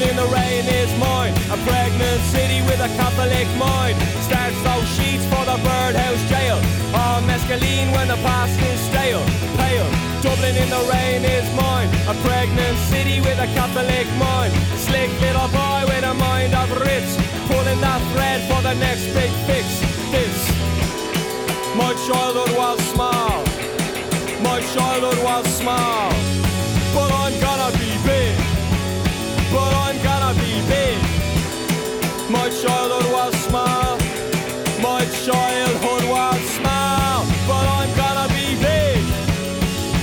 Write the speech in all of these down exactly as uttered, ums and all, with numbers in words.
Living in the rain is mine. A pregnant city with a Catholic mind. Starch those sheets for the birdhouse jail. Or mescaline when the past is stale. Pale. Dublin in the rain is mine. A pregnant city with a Catholic mind. Slick little boy with a mind of rips. Pulling that thread for the next big fix. This. My childhood was small. My childhood was small. But I'm gonna be big. But I'm gonna be big. My childhood was small. My childhood was small. But I'm gonna be big.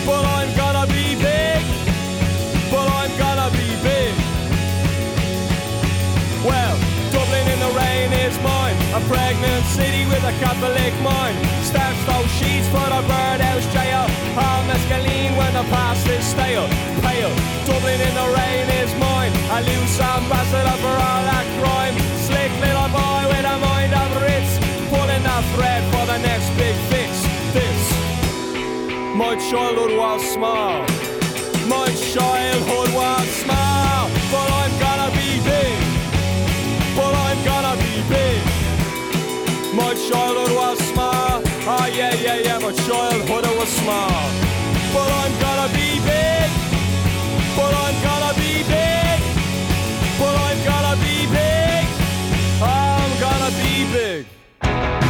But I'm gonna be big. But I'm gonna be big. Well, Dublin in the rain is mine. A pregnant city with a Catholic mind. Stamps those sheets for the birdhouse jail. All mescaline when the past is stale. Pale. Dublin in the rain is mine. A loose ambassador for all that crime. Slick little boy with a mind of ritz. Pulling that thread for the next big fix. This. My childhood was small. My childhood was small. But I'm gonna be big. But I'm gonna be big. My childhood was small. Ah, yeah, yeah, yeah. My childhood was small. But I'm gonna be big. But I'm gonna be big. But I'm gonna be big. I'm gonna be big. Yeah.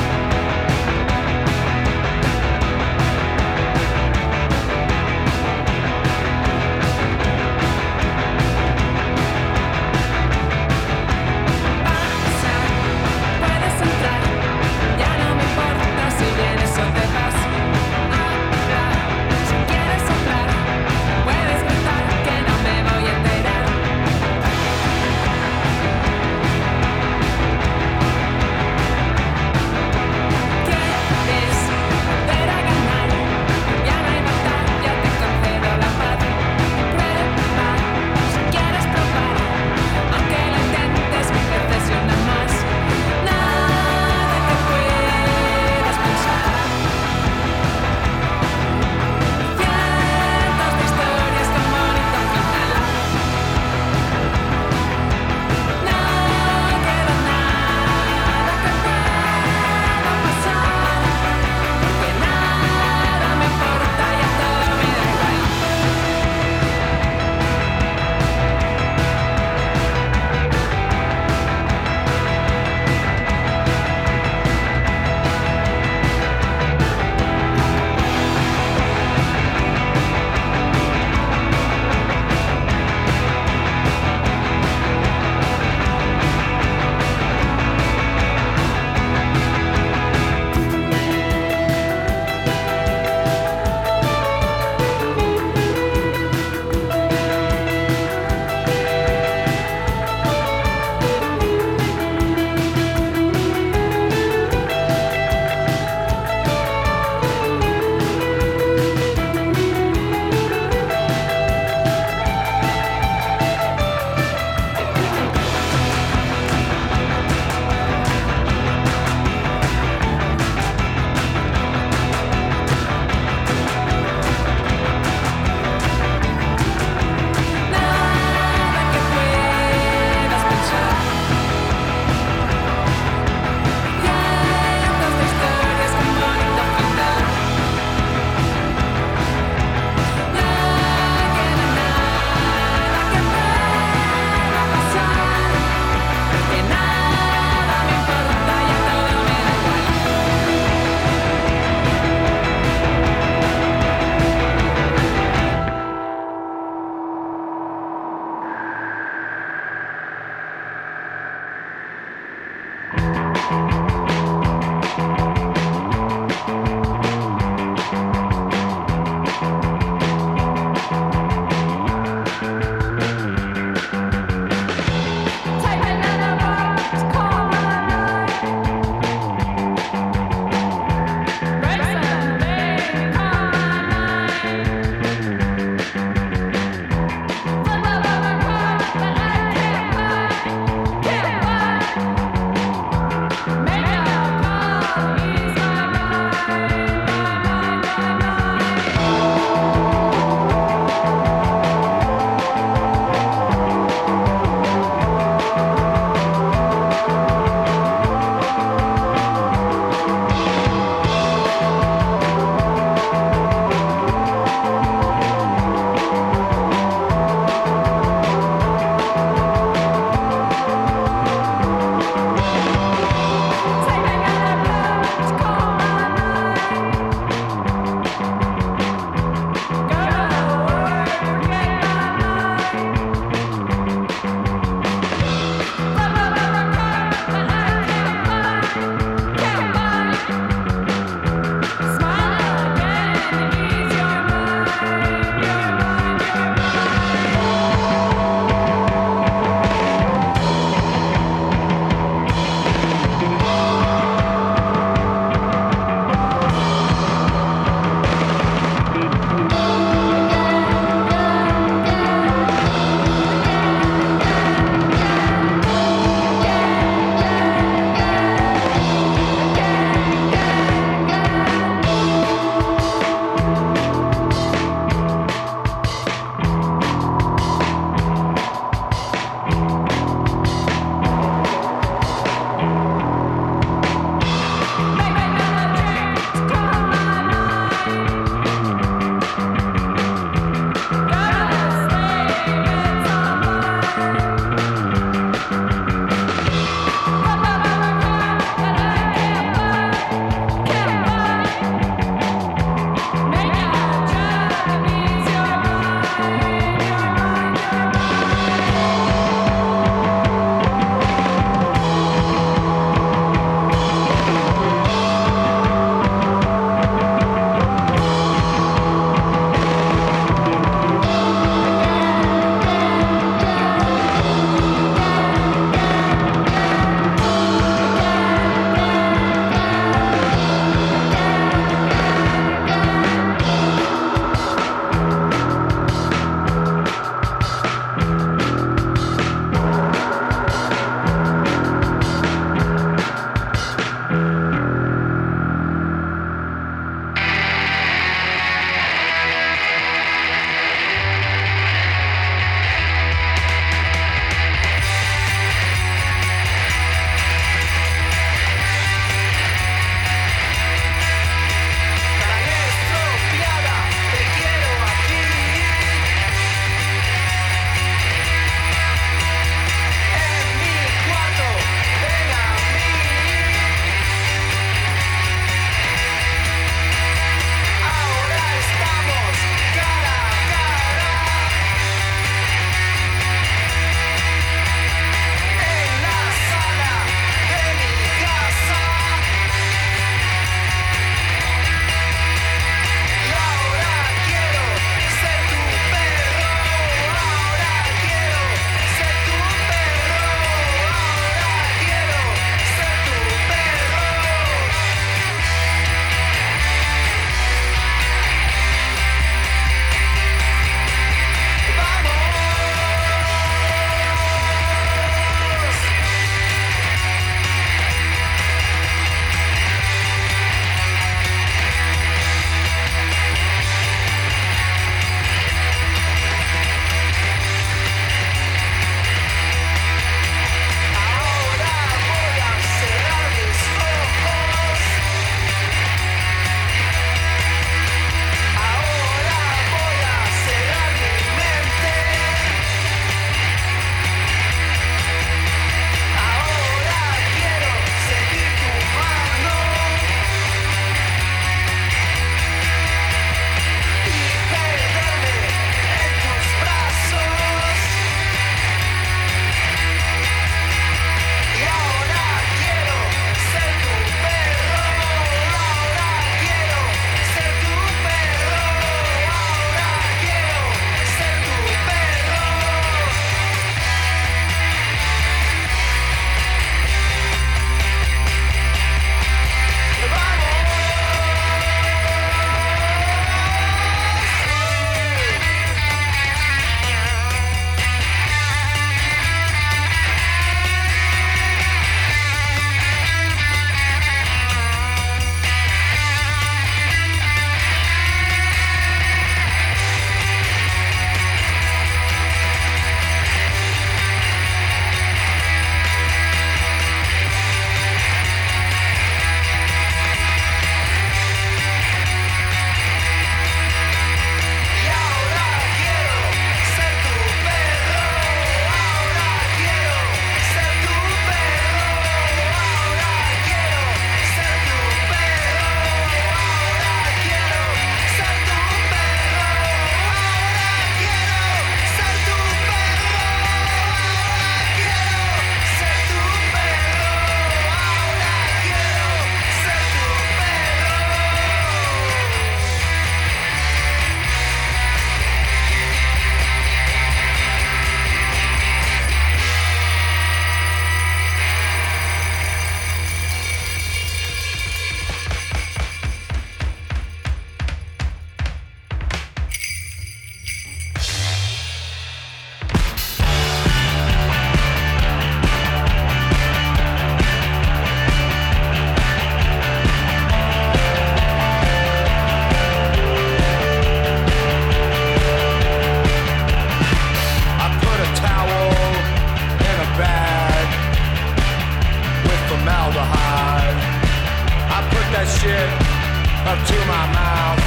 into my mouth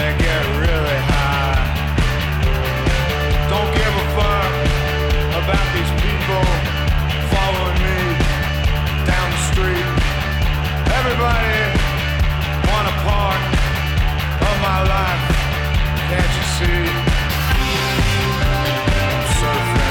and get really high. Don't give a fuck about these people following me down the street. Everybody want a part of my life, can't you see? I'm surfing.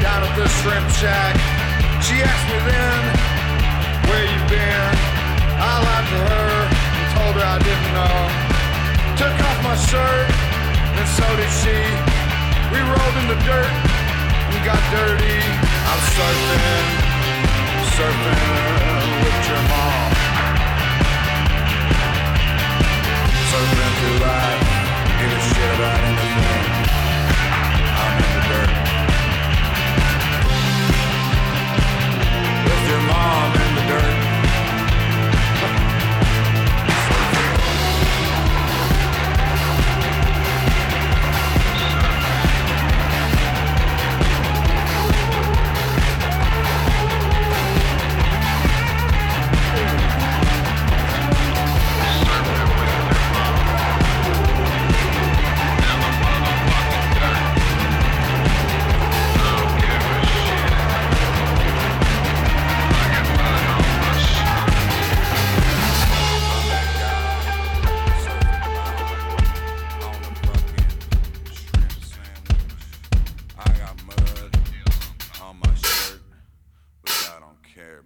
Down at the Shrimp Shack, she asked me then, where you been? I lied to her and told her I didn't know. Took off my shirt and so did she. We rolled in the dirt and got dirty. I'm surfing, surfing with your mom. Surfing through life, give a shit about anything. I'm in the dirt. Your mom in the dirt.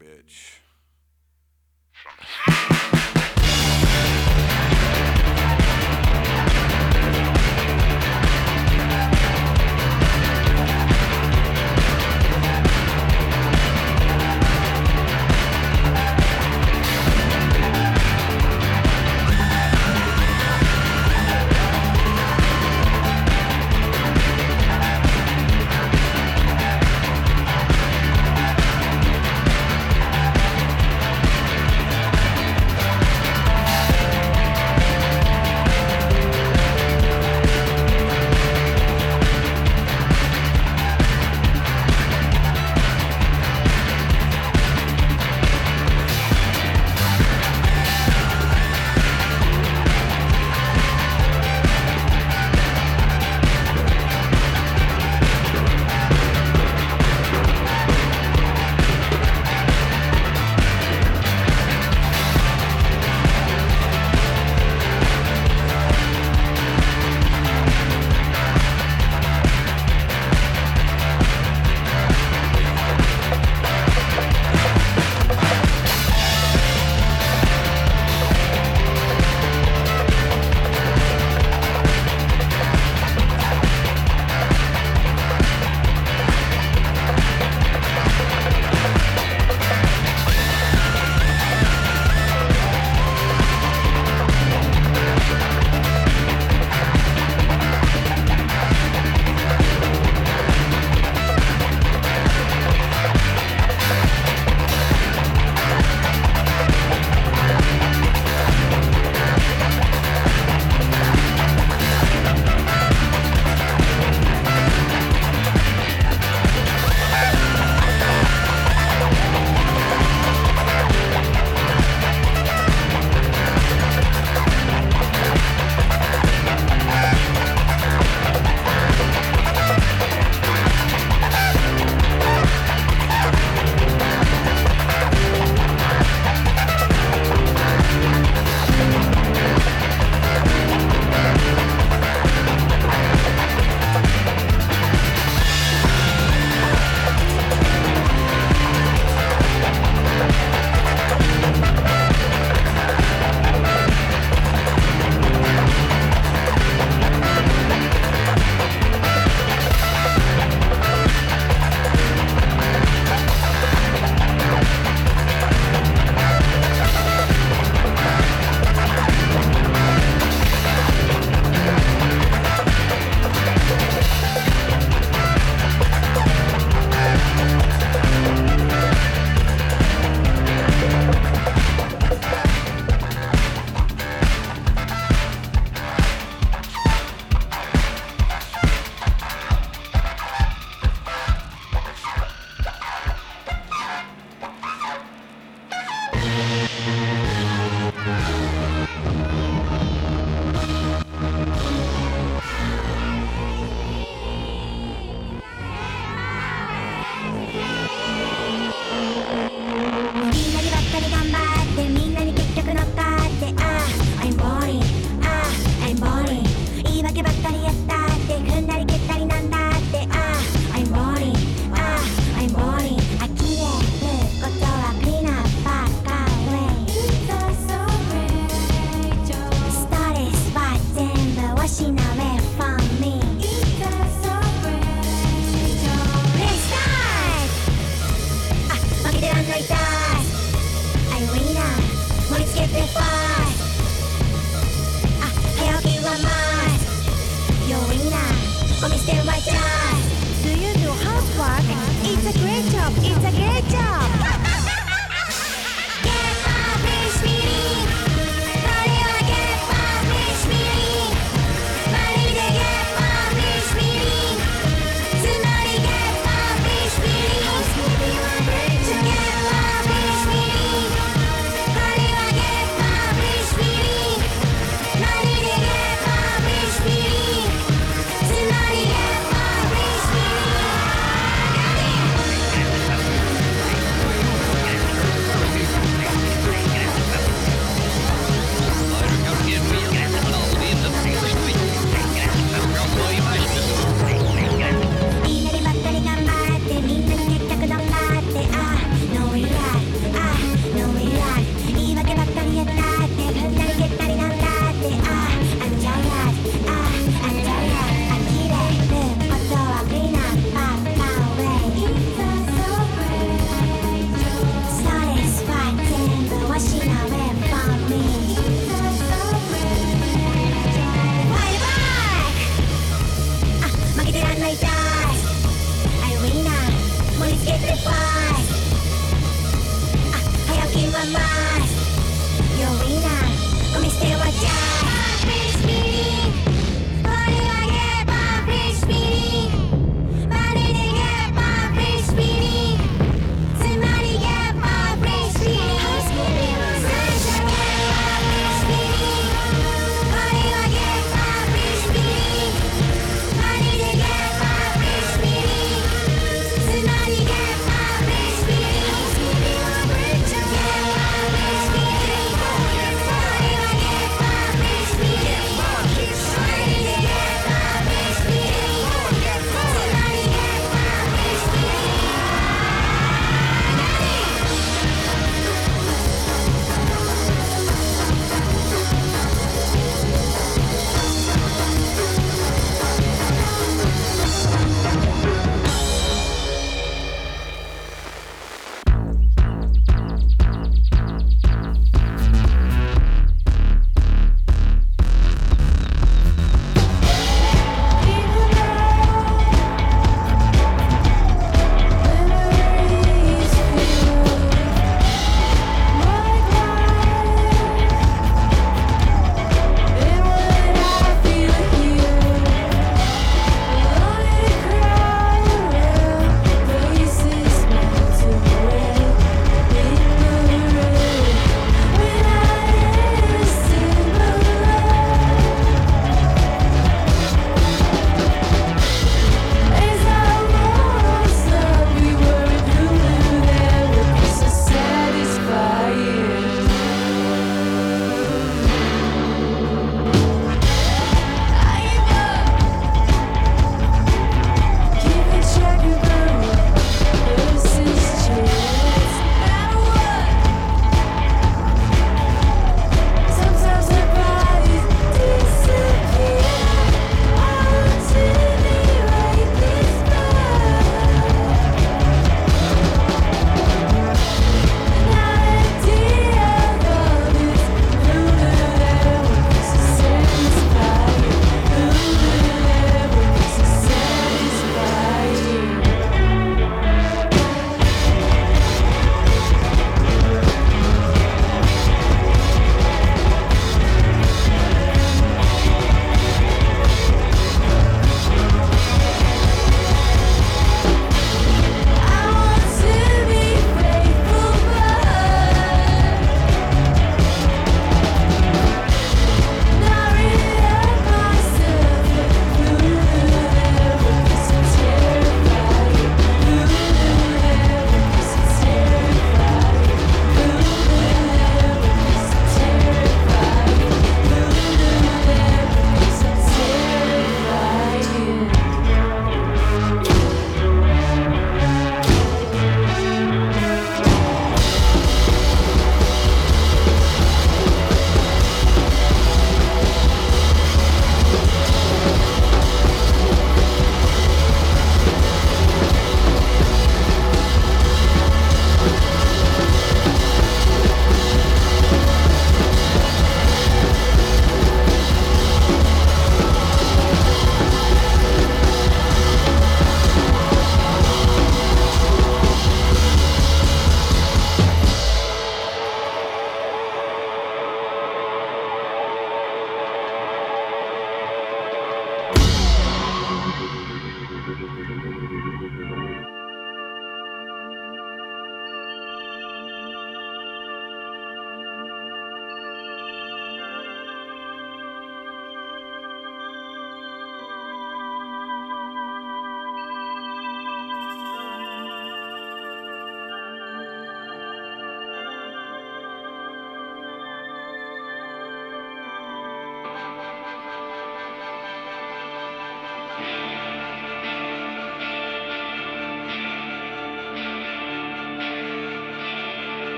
Bitch.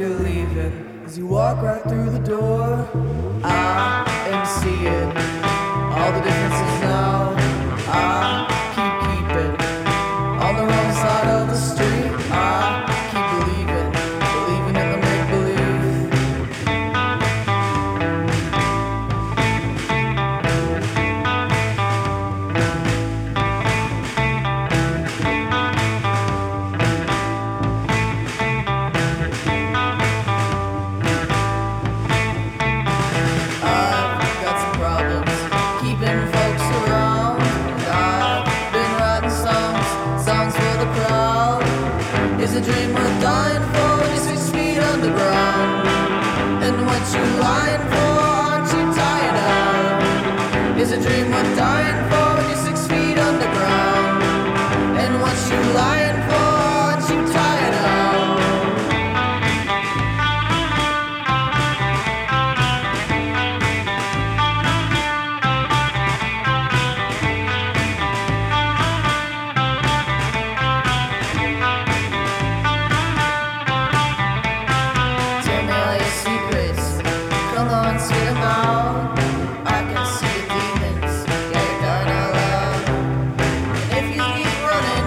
you're leaving. As you walk right through the door, I am seeing all the differences now. I keep keeping on the wrong side of the street. I keep believing, believing in the make-believe. I've got some problems keeping folks around. I've been writing songs, songs for the crowd. It's a dream worth dying for, it's six feet underground. And what you lying for, aren't you tired of? It's a dream worth dying for, you're six feet underground. And what you lying for, aren't you tired of? Tell me all your secrets, come on, spit 'em out. I can see your demons, yeah, you're dying out loud. And if you keep running,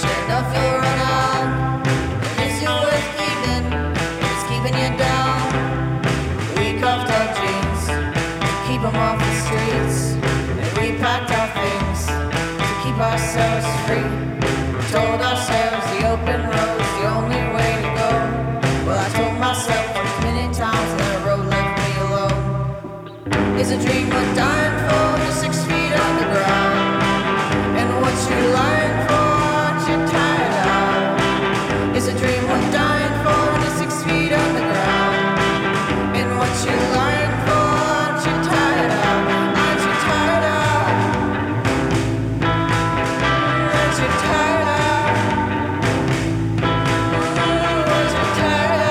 sure enough you'll run out. And is it worth keeping? It's keeping you down. We cuffed our jeans to keep 'em off the streets, and we packed our things to keep ourselves free. We told ourselves the open road's the only way to go. Well, I told myself as many times that the road left me alone. It's a dream worth dying for, you're six feet underground. And what you lying for, aren't you tired of? It's a dream worth dying for, you're six feet underground. And what you lying for, aren't you tired of? Aren't you tired of? Aren't you tired of? Aren't you tired of? Ooh, aren't you tired now?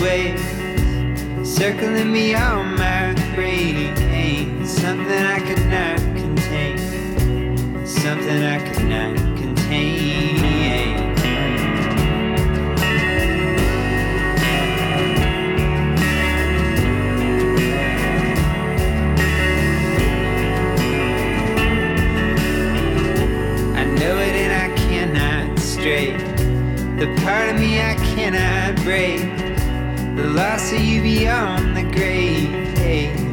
waves circling beyond my brain. Something I could not contain, something I could not contain. I know it and I cannot stray, the part of me I cannot break, the loss of you beyond the grave.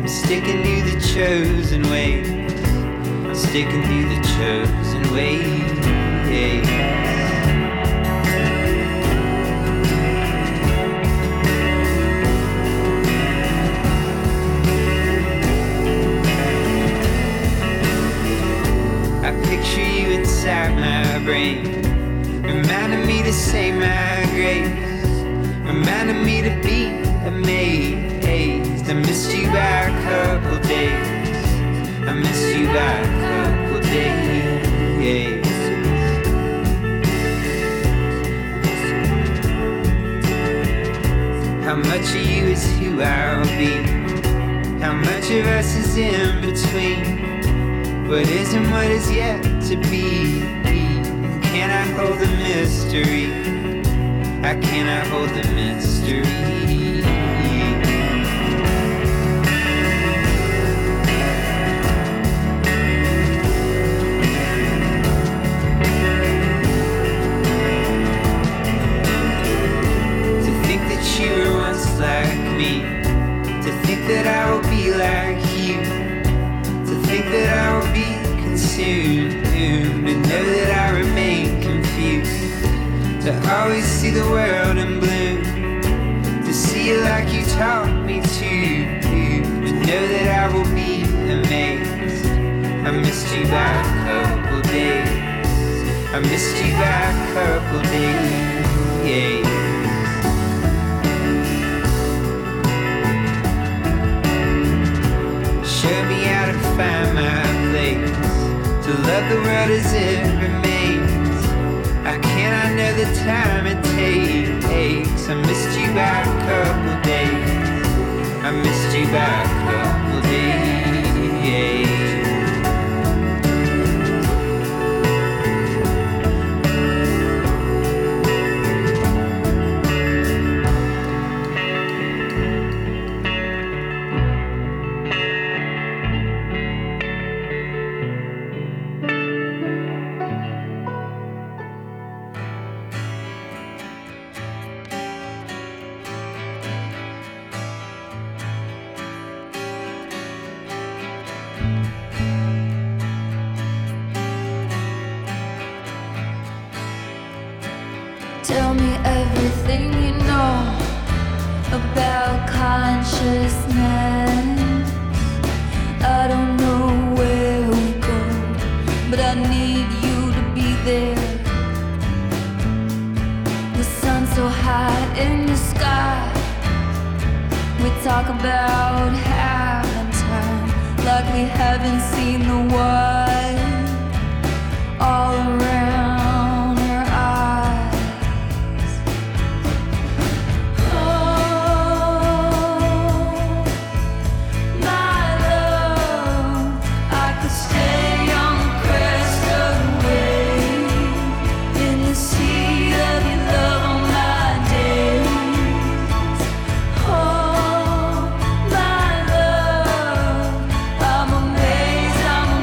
I'm sticking to the chosen way, I'm sticking to the chosen way. I picture you inside my brain, reminding me to say my grace, reminding me to be amazed. I missed you by a couple days, I missed you by a couple days. How much of you is who I'll be, how much of us is in between, what is and what is yet to be. Can I hold the mystery, I cannot hold the mystery. To think that I will be like you, to think that I will be consumed, to know that I remain confused, to always see the world in bloom, to see it like you taught me to, to know that I will be amazed. I missed you by a couple days, I missed you by a couple days, yeah. Show me how to find my place, to love the world as it remains. How can I know the time it takes? I missed you by a couple days, I missed you by a couple days. Tell me everything you know about consciousness. I don't know where we'll go, but I need you to be there. The sun's so high in the sky. We talk about having time like we haven't seen the wide all around.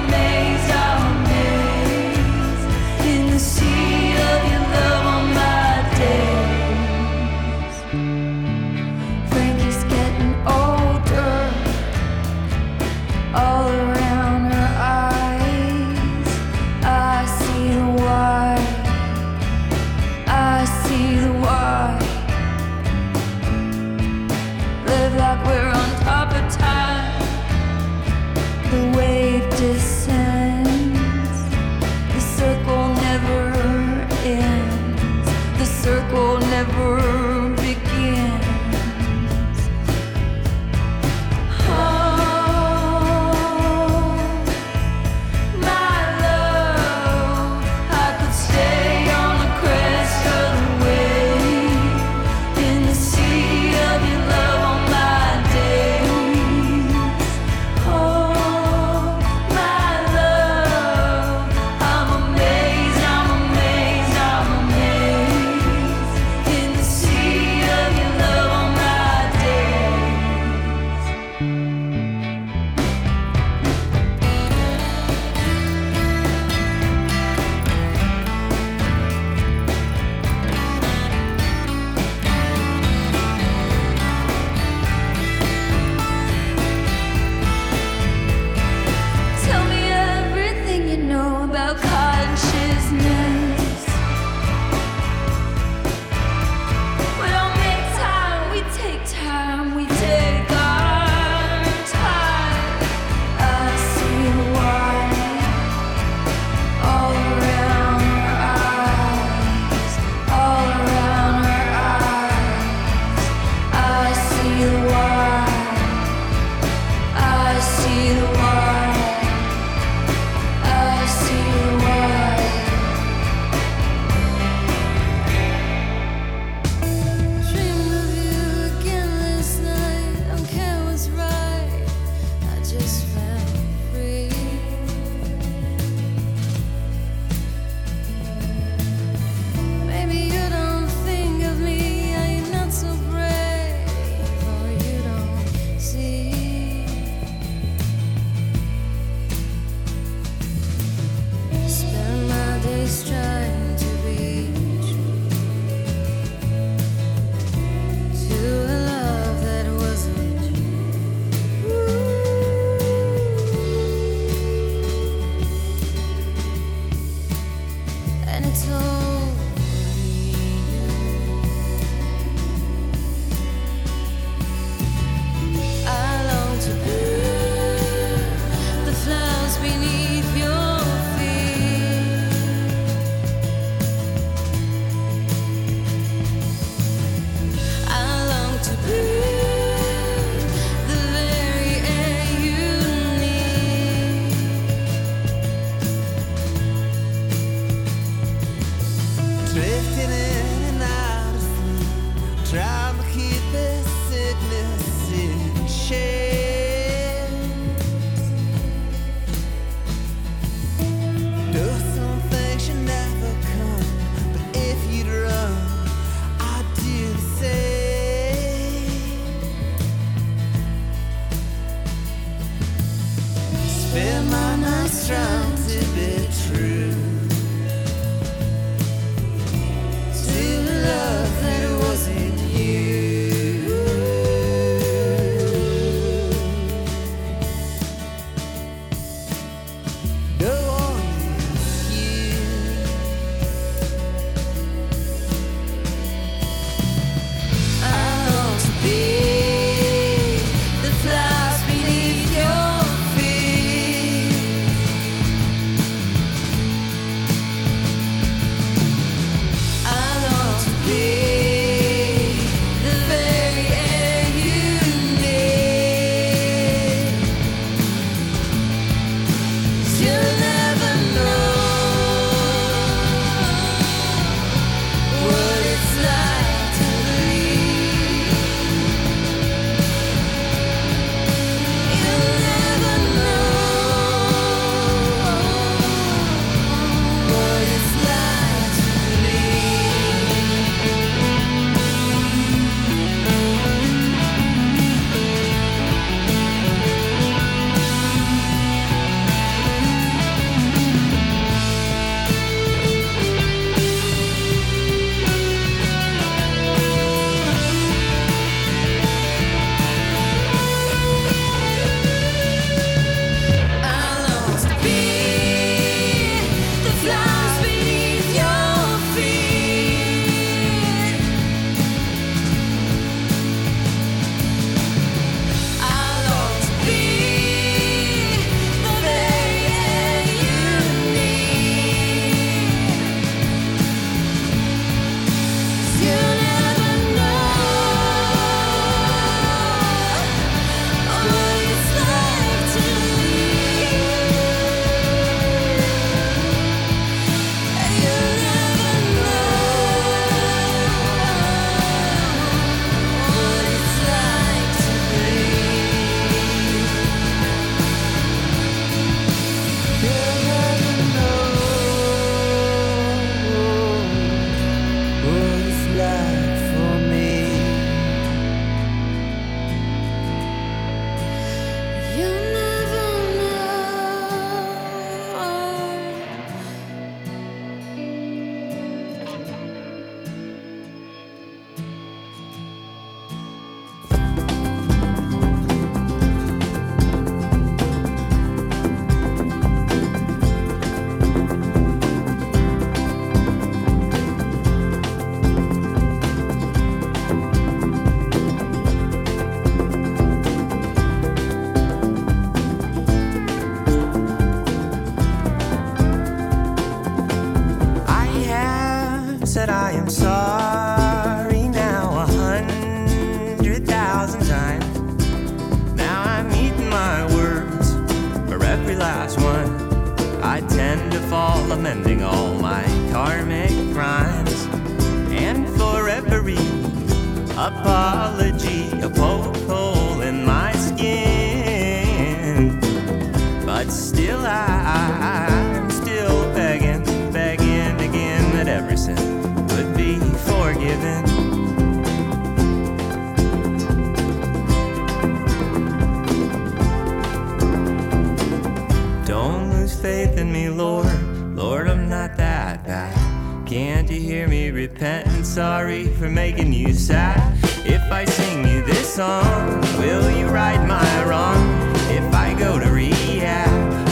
Made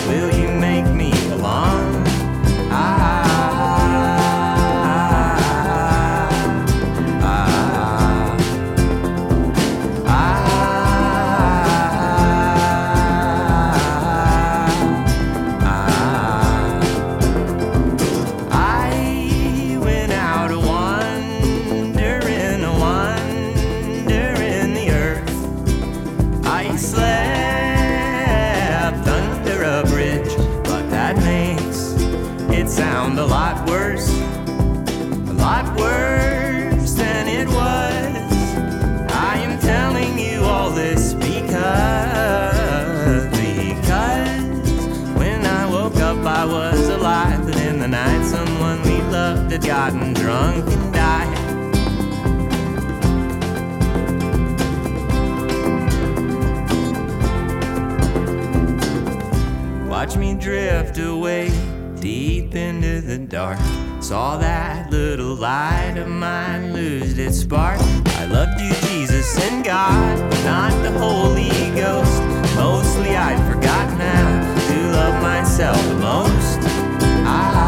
Will you make me belong? Ah, sound a lot worse, a lot worse than it was. I am telling you all this because, because when I woke up I was alive, but in the night someone we loved had gotten drunk and died. Watch me drift away deep into the dark. Saw that little light of mine lose its spark. I loved you, Jesus and God, but not the Holy Ghost. Mostly I'd forgotten how to love myself the most. I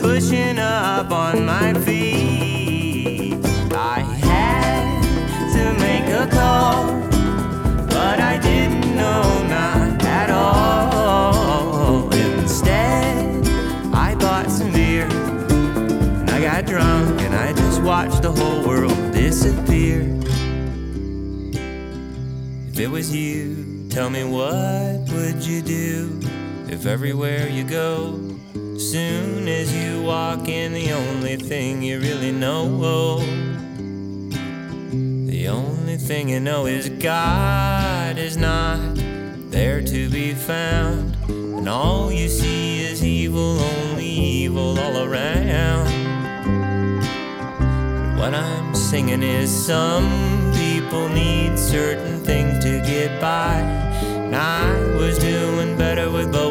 pushing up on my feet. I had to make a call, but I didn't know, not at all. Instead, I bought some beer, and I got drunk, and I just watched the whole world disappear. If it was you, tell me what would you do? If everywhere you go, soon as you walk in, the only thing you really know, oh, the only thing you know is God is not there to be found, and all you see is evil, only evil all around. But what I'm singing is some people need certain things to get by, and I was doing better with both.